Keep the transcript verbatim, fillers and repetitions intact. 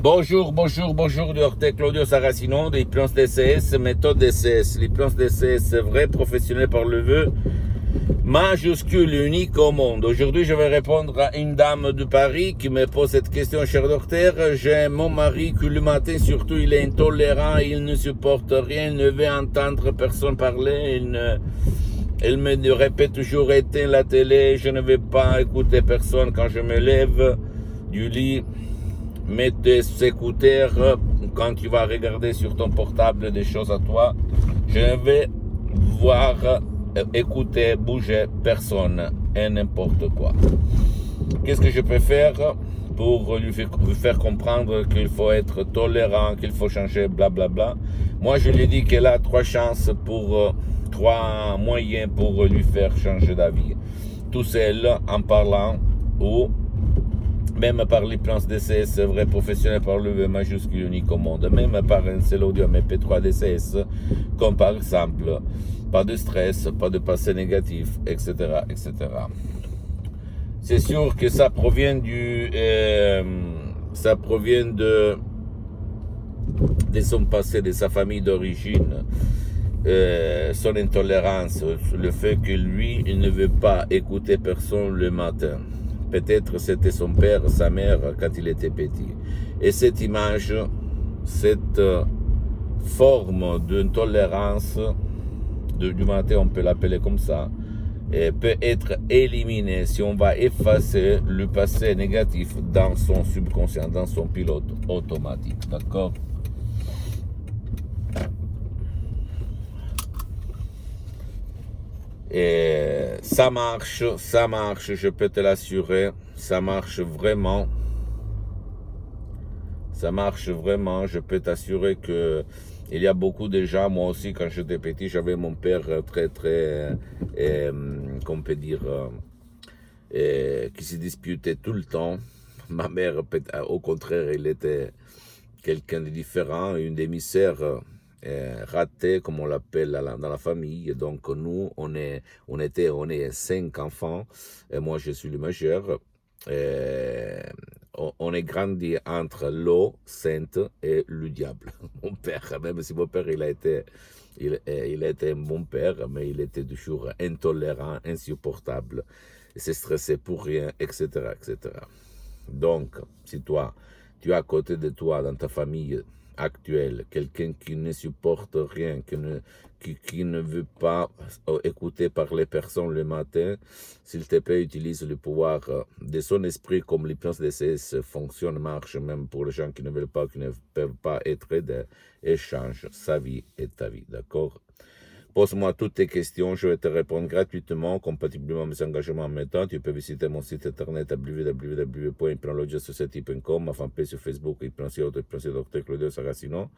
Bonjour, bonjour, bonjour, docteur Claudio Saracino, des plans D C S, méthode D C S. Les plans D C S, vrais professionnels par le vœu, majuscule, unique au monde. Aujourd'hui, je vais répondre à une dame de Paris qui me pose cette question. Cher docteur, j'ai mon mari qui le matin, surtout, il est intolérant, il ne supporte rien, il ne veut entendre personne parler, il ne... Elle me répète toujours, éteins la télé, je ne vais pas écouter personne quand je me lève du lit. Mets tes écouteurs quand tu vas regarder sur ton portable des choses à toi. Je ne vais voir, écouter, bouger personne et n'importe quoi. Qu'est-ce que je peux faire pour lui faire comprendre qu'il faut être tolérant, qu'il faut changer, blablabla. Moi, je lui dis qu'elle a trois chances pour, trois moyens pour lui faire changer d'avis. Tout seul, en parlant ou même par les plans D C S, vrai professionnel par le V majuscule unique au monde, même par un seul audio M P trois D C S, comme par exemple, pas de stress, pas de passé négatif, et cetera, et cetera. C'est sûr que ça provient du, euh, ça provient de, de son passé, de sa famille d'origine, euh, son intolérance, le fait que lui, il ne veut pas écouter personne le matin. Peut-être c'était son père, sa mère quand il était petit. Et cette image, cette forme d'intolérance de, du matin, on peut l'appeler comme ça, et peut être éliminée si on va effacer le passé négatif dans son subconscient, dans son pilote automatique. D'accord ? Et ça marche, ça marche, je peux te l'assurer, ça marche vraiment, ça marche vraiment, je peux t'assurer que il y a beaucoup de gens, moi aussi quand j'étais petit, j'avais mon père très très, euh, qu'on peut dire, euh, qui se disputait tout le temps, ma mère au contraire, il était quelqu'un de différent, une demi-sœur, raté comme on l'appelle dans la famille. Donc nous on est on était on est cinq enfants et moi je suis le majeur et on est grandi entre l'eau sainte et le diable. Mon père, même si mon père il a été il, il était un bon père, mais il était toujours intolérant, insupportable, se stressait pour rien, etc., etc. Donc si toi tu as à côté de toi dans ta famille actuel, quelqu'un qui ne supporte rien, qui ne, qui, qui ne veut pas écouter parler personne le matin, s'il te plaît, utilise le pouvoir de son esprit comme les plans D C S fonctionnent, marche même pour les gens qui ne veulent pas, qui ne peuvent pas être aidés, et change sa vie et ta vie, d'accord? Pose-moi toutes tes questions, je vais te répondre gratuitement, compatiblement à mes engagements en même temps. Tu peux visiter mon site internet w w w dot hypnologiasociety dot com, ma fanpage sur Facebook, Hypnosiote, Hypnosiote Docteur Claudio Saracino.